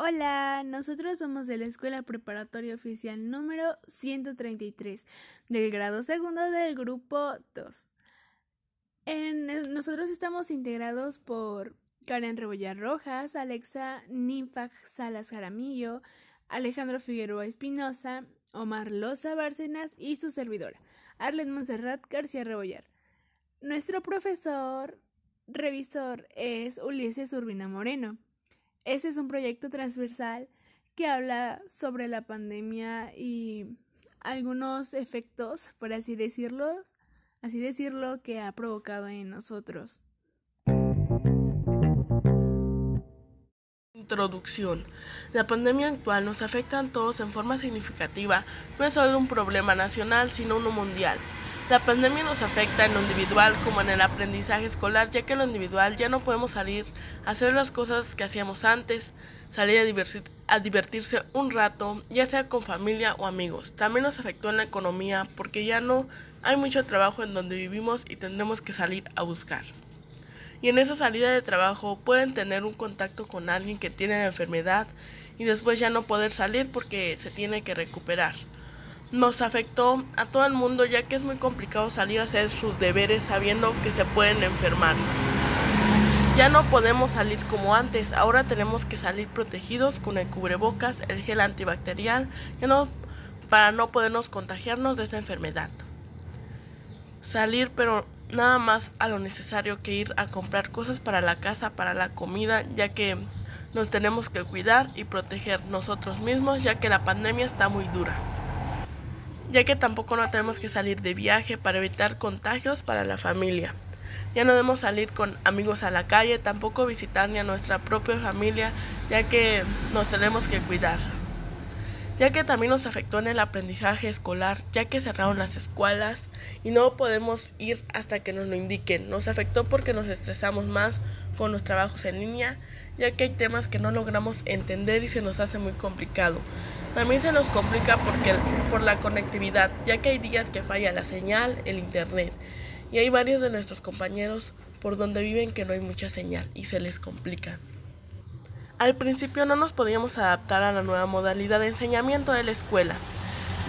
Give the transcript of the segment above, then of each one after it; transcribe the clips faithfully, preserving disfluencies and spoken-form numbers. Hola, nosotros somos de la Escuela Preparatoria Oficial número ciento treinta y tres del grado segundo del grupo dos. En, nosotros estamos integrados por Karen Rebollar Rojas, Alexa Ninfa Salas Jaramillo, Alejandro Figueroa Espinosa, Omar Loza Bárcenas y su servidora, Arlette Monserrat García Rebollar. Nuestro profesor revisor es Ulises Urbina Moreno. Este es un proyecto transversal que habla sobre la pandemia y algunos efectos, por así decirlo, así decirlo, que ha provocado en nosotros. Introducción. La pandemia actual nos afecta a todos en forma significativa. No es solo un problema nacional, sino uno mundial. La pandemia nos afecta en lo individual como en el aprendizaje escolar, ya que en lo individual ya no podemos salir a hacer las cosas que hacíamos antes, salir a, divertir, a divertirse un rato, ya sea con familia o amigos. También nos afectó en la economía porque ya no hay mucho trabajo en donde vivimos y tendremos que salir a buscar. Y en esa salida de trabajo pueden tener un contacto con alguien que tiene la enfermedad y después ya no poder salir porque se tiene que recuperar. Nos afectó a todo el mundo, ya que es muy complicado salir a hacer sus deberes sabiendo que se pueden enfermar. Ya no podemos salir como antes, ahora tenemos que salir protegidos con el cubrebocas, el gel antibacterial, ya no, para no podernos contagiarnos de esta enfermedad. Salir, pero nada más a lo necesario, que ir a comprar cosas para la casa, para la comida, ya que nos tenemos que cuidar y proteger nosotros mismos, ya que la pandemia está muy dura. Ya que tampoco no tenemos que salir de viaje para evitar contagios para la familia. Ya no debemos salir con amigos a la calle, tampoco visitar ni a nuestra propia familia, ya que nos tenemos que cuidar. Ya que también nos afectó en el aprendizaje escolar, ya que cerraron las escuelas y no podemos ir hasta que nos lo indiquen. Nos afectó porque nos estresamos más con los trabajos en línea, ya que hay temas que no logramos entender y se nos hace muy complicado. También se nos complica porque, por la conectividad, ya que hay días que falla la señal, el internet, y hay varios de nuestros compañeros por donde viven que no hay mucha señal y se les complica. Al principio no nos podíamos adaptar a la nueva modalidad de enseñamiento de la escuela,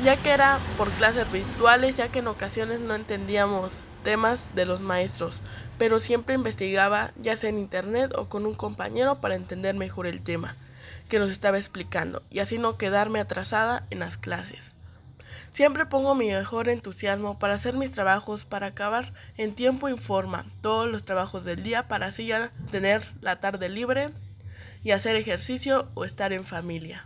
ya que era por clases virtuales, ya que en ocasiones no entendíamos temas de los maestros, pero siempre investigaba, ya sea en internet o con un compañero, para entender mejor el tema que nos estaba explicando y así no quedarme atrasada en las clases. Siempre pongo mi mejor entusiasmo para hacer mis trabajos, para acabar en tiempo y forma todos los trabajos del día, para así ya tener la tarde libre y hacer ejercicio o estar en familia.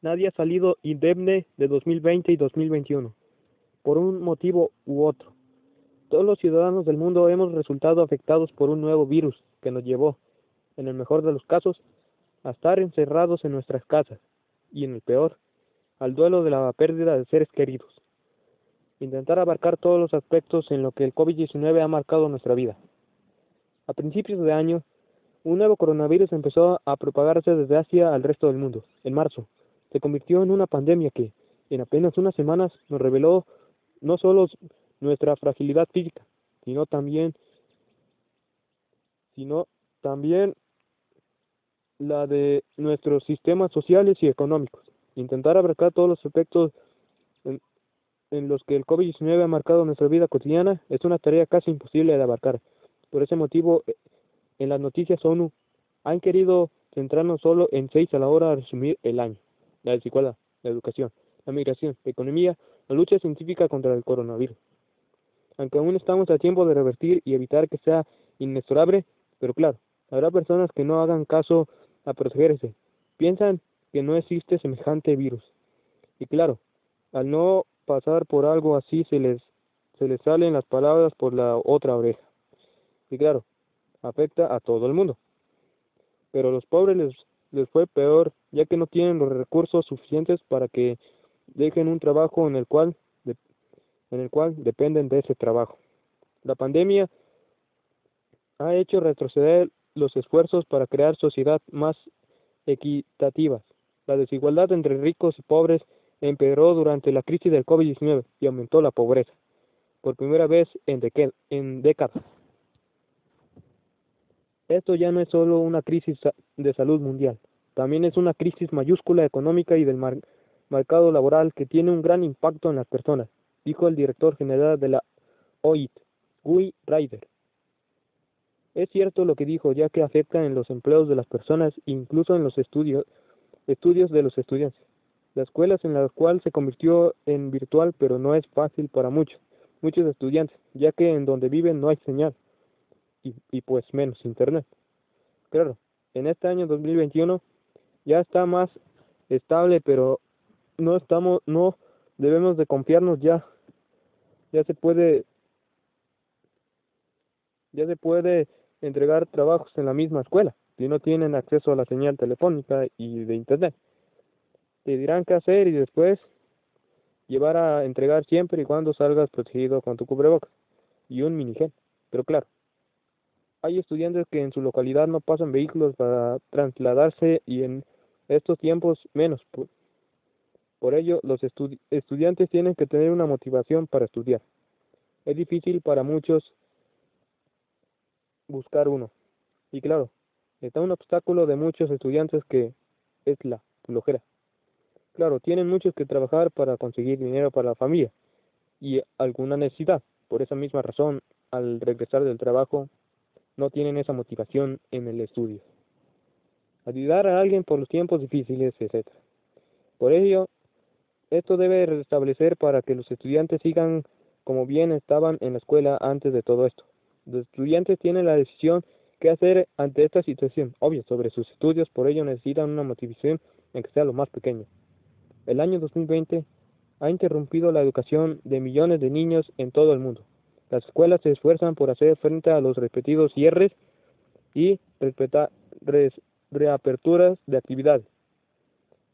Nadie ha salido indemne de dos mil veinte y dos mil veintiuno, por un motivo u otro. Todos los ciudadanos del mundo hemos resultado afectados por un nuevo virus que nos llevó, en el mejor de los casos, a estar encerrados en nuestras casas y, en el peor, al duelo de la pérdida de seres queridos. Intentar abarcar todos los aspectos en los que el COVID diecinueve ha marcado nuestra vida. A principios de año, un nuevo coronavirus empezó a propagarse desde Asia al resto del mundo. En marzo, se convirtió en una pandemia que, en apenas unas semanas, nos reveló no solo nuestra fragilidad física, sino también, sino también la de nuestros sistemas sociales y económicos. Intentar abarcar todos los aspectos en, en los que el COVID diecinueve ha marcado nuestra vida cotidiana es una tarea casi imposible de abarcar. Por ese motivo, en las noticias ONU han querido centrarnos solo en seis a la hora de resumir el año: la desigualdad, la educación, la migración, la economía, la lucha científica contra el coronavirus. Aunque aún estamos a tiempo de revertir y evitar que sea inexorable, pero claro, habrá personas que no hagan caso a protegerse, piensan que no existe semejante virus. Y claro, al no pasar por algo así se les, se les salen las palabras por la otra oreja. Y claro, afecta a todo el mundo. Pero a los pobres les, les fue peor, ya que no tienen los recursos suficientes para que dejen un trabajo en el cual en el cual dependen de ese trabajo. La pandemia ha hecho retroceder los esfuerzos para crear sociedades más equitativas. La desigualdad entre ricos y pobres empeoró durante la crisis del COVID diecinueve y aumentó la pobreza, por primera vez en, deque- en décadas. Esto ya no es solo una crisis de salud mundial, también es una crisis mayúscula económica y del mar mercado laboral que tiene un gran impacto en las personas, dijo el director general de la O I T, Guy Ryder. Es cierto lo que dijo, ya que afecta en los empleos de las personas, incluso en los estudios, estudios de los estudiantes. La escuela es en la cual se convirtió en virtual, pero no es fácil para muchos, muchos estudiantes, ya que en donde viven no hay señal, y, y pues menos internet. Claro, en este año dos mil veintiuno ya está más estable, pero no estamos, no debemos de confiarnos ya, ya se puede, ya se puede entregar trabajos en la misma escuela si no tienen acceso a la señal telefónica y de internet. Te dirán qué hacer y después llevar a entregar siempre y cuando salgas protegido con tu cubrebocas y un minigel. Pero claro, hay estudiantes que en su localidad no pasan vehículos para trasladarse y en estos tiempos menos. Por, por ello, los estudi- estudiantes tienen que tener una motivación para estudiar. Es difícil para muchos buscar uno. Y claro, está un obstáculo de muchos estudiantes que es la flojera. Claro, tienen muchos que trabajar para conseguir dinero para la familia y alguna necesidad. Por esa misma razón, al regresar del trabajo, no tienen esa motivación en el estudio. Ayudar a alguien por los tiempos difíciles, etcétera. Por ello, esto debe restablecer para que los estudiantes sigan como bien estaban en la escuela antes de todo esto. Los estudiantes tienen la decisión qué hacer ante esta situación, obvio, sobre sus estudios, por ello necesitan una motivación en que sea lo más pequeño. El año dos mil veinte ha interrumpido la educación de millones de niños en todo el mundo. Las escuelas se esfuerzan por hacer frente a los repetidos cierres y respeta, res, reaperturas de actividades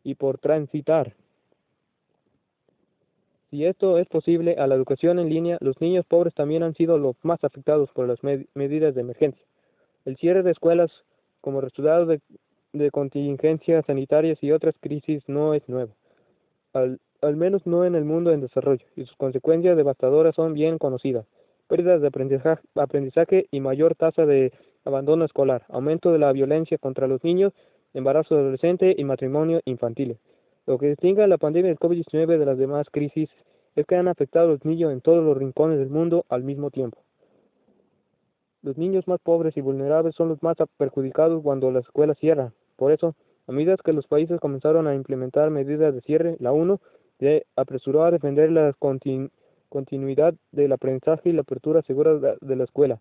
y por transitar. Si esto es posible a la educación en línea, los niños pobres también han sido los más afectados por las med- medidas de emergencia. El cierre de escuelas como resultado de, de contingencias sanitarias y otras crisis no es nuevo, al, al menos no en el mundo en desarrollo, y sus consecuencias devastadoras son bien conocidas. Pérdidas de aprendizaje, aprendizaje y mayor tasa de abandono escolar, aumento de la violencia contra los niños, embarazo adolescente y matrimonio infantil. Lo que distingue a la pandemia del COVID diecinueve de las demás crisis es que han afectado a los niños en todos los rincones del mundo al mismo tiempo. Los niños más pobres y vulnerables son los más perjudicados cuando las escuelas cierran. Por eso, a medida que los países comenzaron a implementar medidas de cierre, la ONU se apresuró a defender la continu- continuidad del aprendizaje y la apertura segura de la escuela,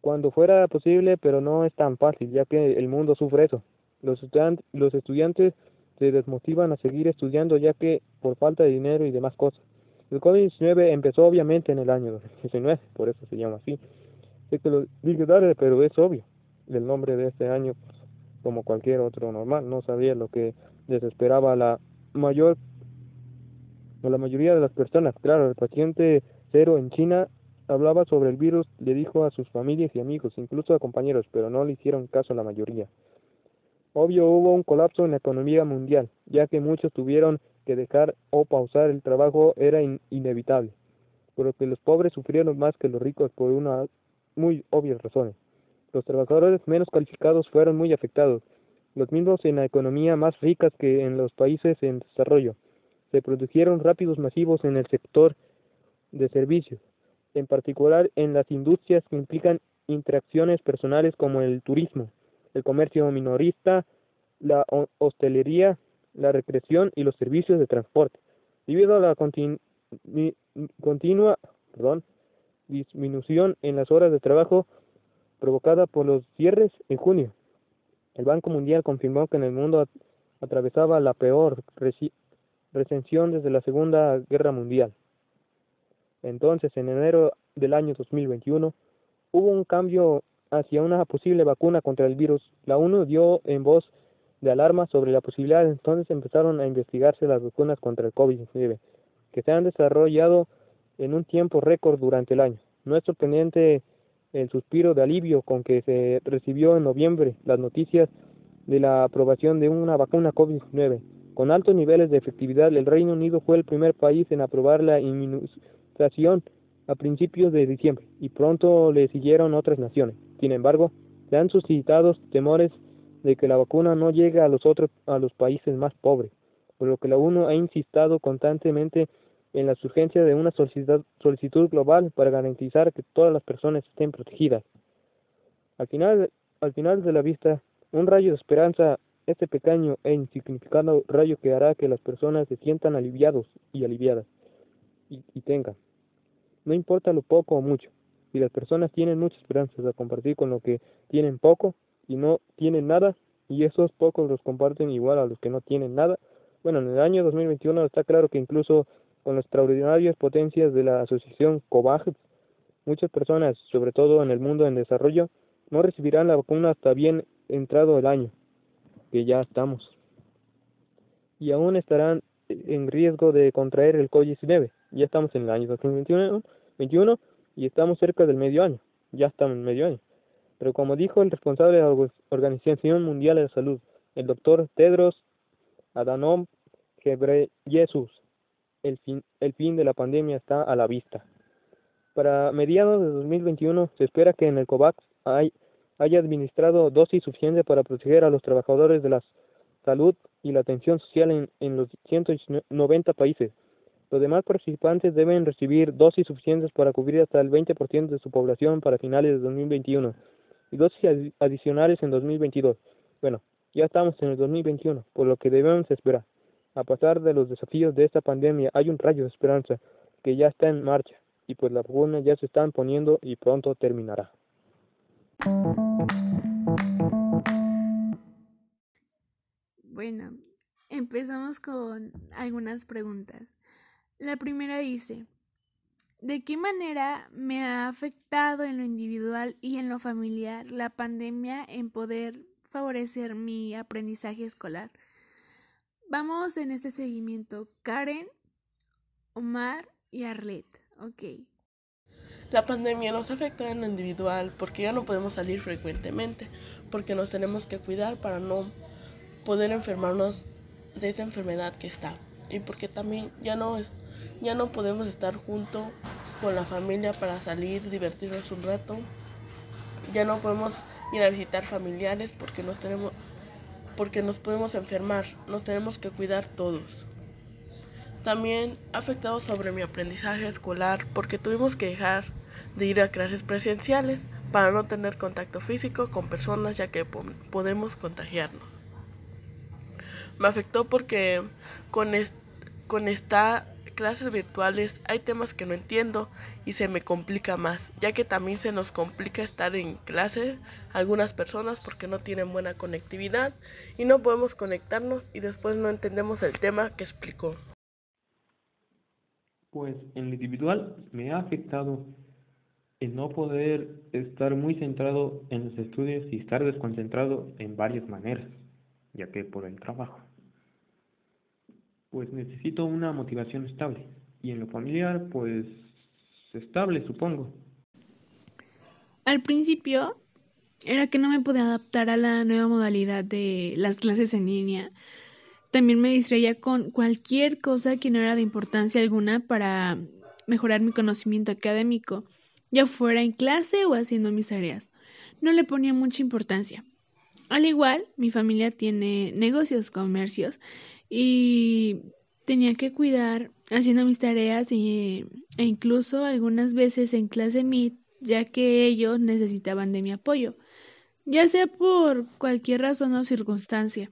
cuando fuera posible, pero no es tan fácil, ya que el mundo sufre eso. Los, estudiant- los estudiantes se desmotivan a seguir estudiando, ya que por falta de dinero y demás cosas. El COVID diecinueve empezó obviamente en el año dos mil diecinueve, por eso se llama así. Sé que lo dije tarde, pero es obvio el nombre de este año, pues, como cualquier otro normal. No sabía lo que desesperaba a la mayor a la mayoría de las personas. Claro, el paciente cero en China hablaba sobre el virus, le dijo a sus familias y amigos, incluso a compañeros, pero no le hicieron caso a la mayoría. Obvio, hubo un colapso en la economía mundial, ya que muchos tuvieron que dejar o pausar el trabajo, era in- inevitable, por lo que los pobres sufrieron más que los ricos por una muy obvias razones. Los trabajadores menos calificados fueron muy afectados, los mismos en la economía más ricas que en los países en desarrollo. Se produjeron rápidos masivos en el sector de servicios, en particular en las industrias que implican interacciones personales como el turismo, el comercio minorista, la hostelería, la recreación y los servicios de transporte. Debido a la continu- continua perdón, disminución en las horas de trabajo provocada por los cierres en junio, el Banco Mundial confirmó que en el mundo at- atravesaba la peor reci- recesión desde la Segunda Guerra Mundial. Entonces, en enero del año dos mil veintiuno, hubo un cambio hacia una posible vacuna contra el virus. La ONU dio en voz de alarma sobre la posibilidad, entonces empezaron a investigarse las vacunas contra el COVID diecinueve, que se han desarrollado en un tiempo récord durante el año. No es sorprendente el suspiro de alivio con que se recibió en noviembre las noticias de la aprobación de una vacuna COVID diecinueve. Con altos niveles de efectividad, el Reino Unido fue el primer país en aprobar la inmunización a principios de diciembre, y pronto le siguieron otras naciones. Sin embargo, le han suscitado temores de que la vacuna no llegue a los otros a los países más pobres, por lo que la ONU ha insistido constantemente en la surgencia de una solicitud global para garantizar que todas las personas estén protegidas. Al final, al final de la vista, un rayo de esperanza, este pequeño e insignificante rayo que hará que las personas se sientan aliviados y aliviadas, y, y tengan. No importa lo poco o mucho, si las personas tienen muchas esperanzas a compartir con los que tienen poco y no tienen nada, y esos pocos los comparten igual a los que no tienen nada. Bueno, en el año dos mil veintiuno está claro que incluso con las extraordinarias potencias de la asociación Covax, muchas personas, sobre todo en el mundo en desarrollo, no recibirán la vacuna hasta bien entrado el año, que ya estamos. Y aún estarán en riesgo de contraer el COVID diecinueve. Ya estamos en el año dos mil veintiuno y estamos cerca del medio año. Ya estamos en medio año. Pero como dijo el responsable de la Organización Mundial de la Salud, el doctor Tedros Adhanom Ghebreyesus, El fin, el fin de la pandemia está a la vista. Para mediados de dos mil veintiuno se espera que en el Covax hay, haya administrado dosis suficientes para proteger a los trabajadores de la salud y la atención social en, en los ciento noventa países. Los demás participantes deben recibir dosis suficientes para cubrir hasta el veinte por ciento de su población para finales de dos mil veintiuno y dosis adicionales en dos mil veintidós. Bueno, ya estamos en el dos mil veintiuno, por lo que debemos esperar. A pesar de los desafíos de esta pandemia, hay un rayo de esperanza que ya está en marcha y pues las vacunas ya se están poniendo y pronto terminará. Bueno, empezamos con algunas preguntas. La primera dice, ¿de qué manera me ha afectado en lo individual y en lo familiar la pandemia en poder favorecer mi aprendizaje escolar? Vamos en este seguimiento, Karen, Omar y Arlette, ok. La pandemia nos afecta en lo individual porque ya no podemos salir frecuentemente, porque nos tenemos que cuidar para no poder enfermarnos de esa enfermedad que está. Y porque también ya no, es, ya no podemos estar junto con la familia para salir, divertirnos un rato. Ya no podemos ir a visitar familiares porque nos tenemos... porque nos podemos enfermar, nos tenemos que cuidar todos. También ha afectado sobre mi aprendizaje escolar porque tuvimos que dejar de ir a clases presenciales para no tener contacto físico con personas ya que po- podemos contagiarnos. Me afectó porque con, est- con estas clases virtuales hay temas que no entiendo y se me complica más, ya que también se nos complica estar en clase algunas personas porque no tienen buena conectividad y no podemos conectarnos y después no entendemos el tema que explicó. Pues en lo individual me ha afectado el no poder estar muy centrado en los estudios y estar desconcentrado en varias maneras, ya que por el trabajo. Pues necesito una motivación estable y en lo familiar pues estable, supongo. Al principio era que no me podía adaptar a la nueva modalidad de las clases en línea. También me distraía con cualquier cosa que no era de importancia alguna para mejorar mi conocimiento académico, ya fuera en clase o haciendo mis tareas. No le ponía mucha importancia. Al igual, mi familia tiene negocios, comercios y tenía que cuidar haciendo mis tareas y, e incluso algunas veces en clase Meet, ya que ellos necesitaban de mi apoyo, ya sea por cualquier razón o circunstancia.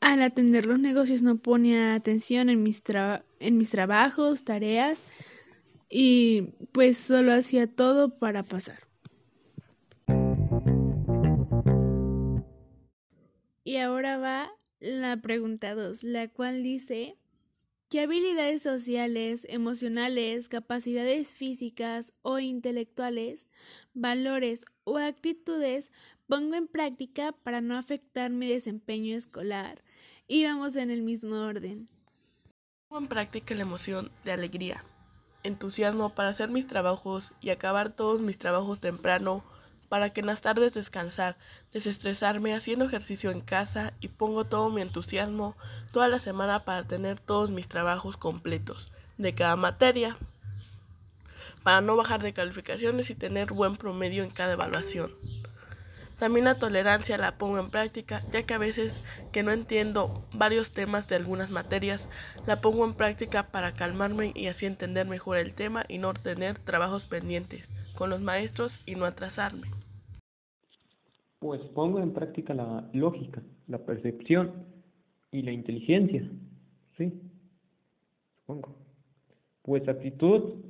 Al atender los negocios no ponía atención en mis, tra- en mis trabajos, tareas y pues solo hacía todo para pasar. Y ahora va la pregunta dos, la cual dice, ¿qué habilidades sociales, emocionales, capacidades físicas o intelectuales, valores o actitudes pongo en práctica para no afectar mi desempeño escolar? Y vamos en el mismo orden. Pongo en práctica la emoción de alegría, entusiasmo para hacer mis trabajos y acabar todos mis trabajos temprano, para que en las tardes descansar, desestresarme haciendo ejercicio en casa y pongo todo mi entusiasmo toda la semana para tener todos mis trabajos completos de cada materia, para no bajar de calificaciones y tener buen promedio en cada evaluación. También la tolerancia la pongo en práctica, ya que a veces que no entiendo varios temas de algunas materias, la pongo en práctica para calmarme y así entender mejor el tema y no tener trabajos pendientes con los maestros y no atrasarme. Pues pongo en práctica la lógica, la percepción y la inteligencia, sí, supongo. Pues actitud,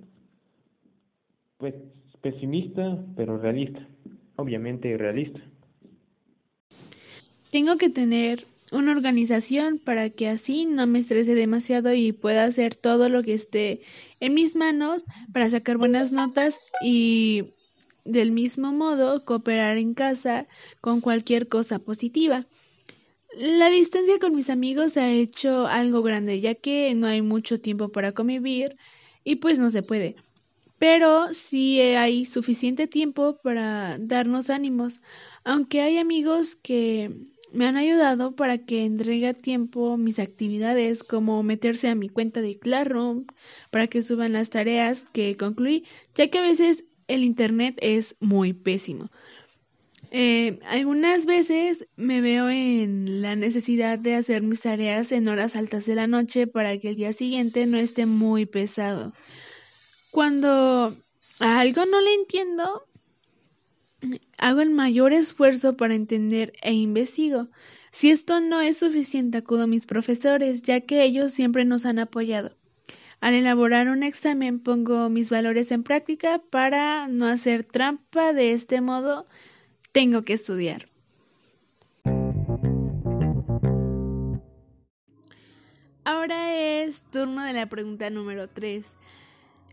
pues pesimista, pero realista, obviamente realista. Tengo que tener una organización para que así no me estrese demasiado y pueda hacer todo lo que esté en mis manos para sacar buenas notas y... Del mismo modo, cooperar en casa con cualquier cosa positiva. La distancia con mis amigos ha hecho algo grande, ya que no hay mucho tiempo para convivir y pues no se puede. Pero sí hay suficiente tiempo para darnos ánimos, aunque hay amigos que me han ayudado para que entregue a tiempo mis actividades, como meterse a mi cuenta de Classroom para que suban las tareas que concluí, ya que a veces el internet es muy pésimo. Eh, algunas veces me veo en la necesidad de hacer mis tareas en horas altas de la noche para que el día siguiente no esté muy pesado. Cuando a algo no le entiendo, hago el mayor esfuerzo para entender e investigo. Si esto no es suficiente, acudo a mis profesores, ya que ellos siempre nos han apoyado. Al elaborar un examen pongo mis valores en práctica para no hacer trampa. De este modo, tengo que estudiar. Ahora es turno de la pregunta número tres.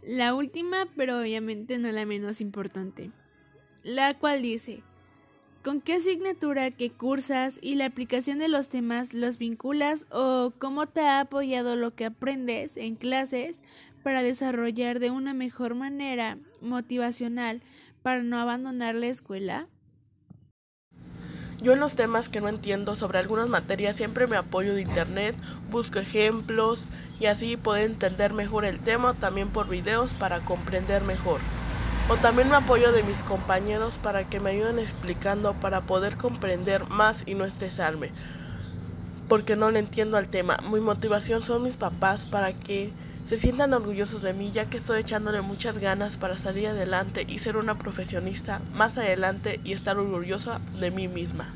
La última, pero obviamente no la menos importante. La cual dice: ¿con qué asignatura que cursas y la aplicación de los temas los vinculas o cómo te ha apoyado lo que aprendes en clases para desarrollar de una mejor manera motivacional para no abandonar la escuela? Yo en los temas que no entiendo sobre algunas materias siempre me apoyo de internet, busco ejemplos y así poder entender mejor el tema, también por videos para comprender mejor. O también me apoyo de mis compañeros para que me ayuden explicando para poder comprender más y no estresarme, porque no le entiendo al tema. Mi motivación son mis papás para que se sientan orgullosos de mí, ya que estoy echándole muchas ganas para salir adelante y ser una profesionista más adelante y estar orgullosa de mí misma.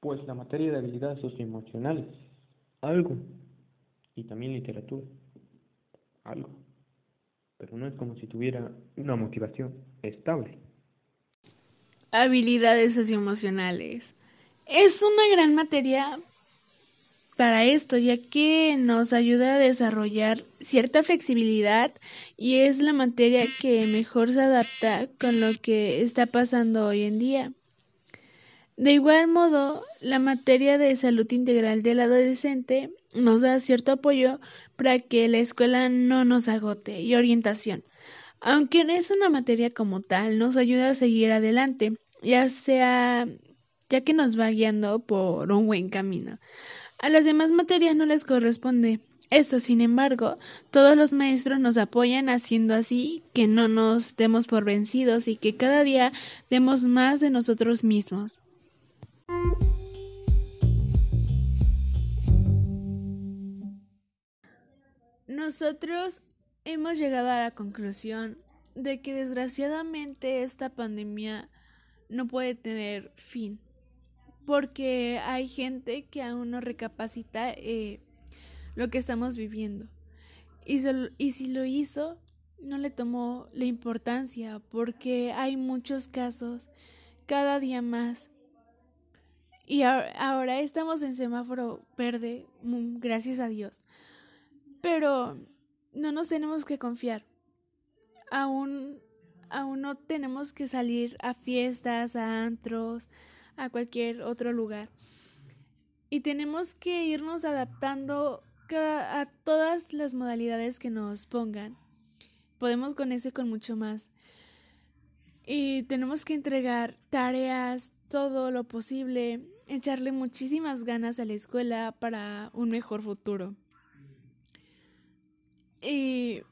Pues la materia de habilidades socioemocionales, algo, y también literatura, algo. Pero no es como si tuviera una motivación estable. Habilidades socioemocionales. Es una gran materia para esto, ya que nos ayuda a desarrollar cierta flexibilidad y es la materia que mejor se adapta con lo que está pasando hoy en día. De igual modo, la materia de salud integral del adolescente nos da cierto apoyo para que la escuela no nos agote, y orientación. Aunque no es una materia como tal, nos ayuda a seguir adelante, ya sea ya que nos va guiando por un buen camino. A las demás materias no les corresponde. Esto, sin embargo, todos los maestros nos apoyan haciendo así que no nos demos por vencidos y que cada día demos más de nosotros mismos. Nosotros hemos llegado a la conclusión de que desgraciadamente esta pandemia no puede tener fin, porque hay gente que aún no recapacita eh, lo que estamos viviendo y, solo, y si lo hizo no le tomó la importancia, porque hay muchos casos cada día más y ahora, ahora estamos en semáforo verde, gracias a Dios. Pero no nos tenemos que confiar. Aún, aún no tenemos que salir a fiestas, a antros, a cualquier otro lugar. Y tenemos que irnos adaptando cada, a todas las modalidades que nos pongan. Podemos con eso y con mucho más. Y tenemos que entregar tareas, todo lo posible, echarle muchísimas ganas a la escuela para un mejor futuro. Y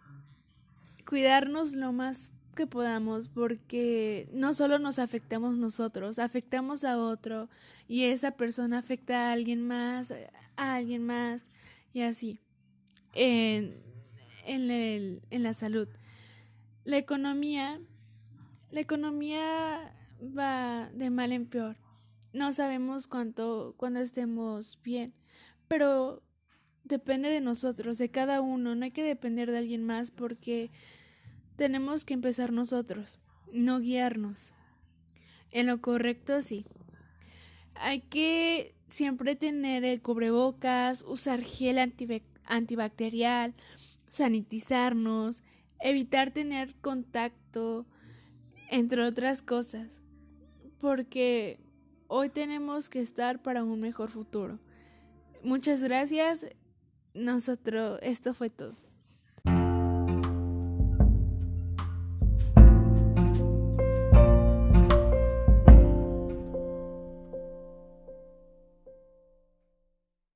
cuidarnos lo más que podamos, porque no solo nos afectamos nosotros, afectamos a otro y esa persona afecta a alguien más, a alguien más y así en, en, el, en la salud. La economía, la economía va de mal en peor. No sabemos cuánto, cuándo estemos bien, pero depende de nosotros, de cada uno. No hay que depender de alguien más porque tenemos que empezar nosotros, no guiarnos. En lo correcto, sí. Hay que siempre tener el cubrebocas, usar gel antibac- antibacterial, sanitizarnos, evitar tener contacto, entre otras cosas. Porque hoy tenemos que estar para un mejor futuro. Muchas gracias. Nosotros, esto fue todo.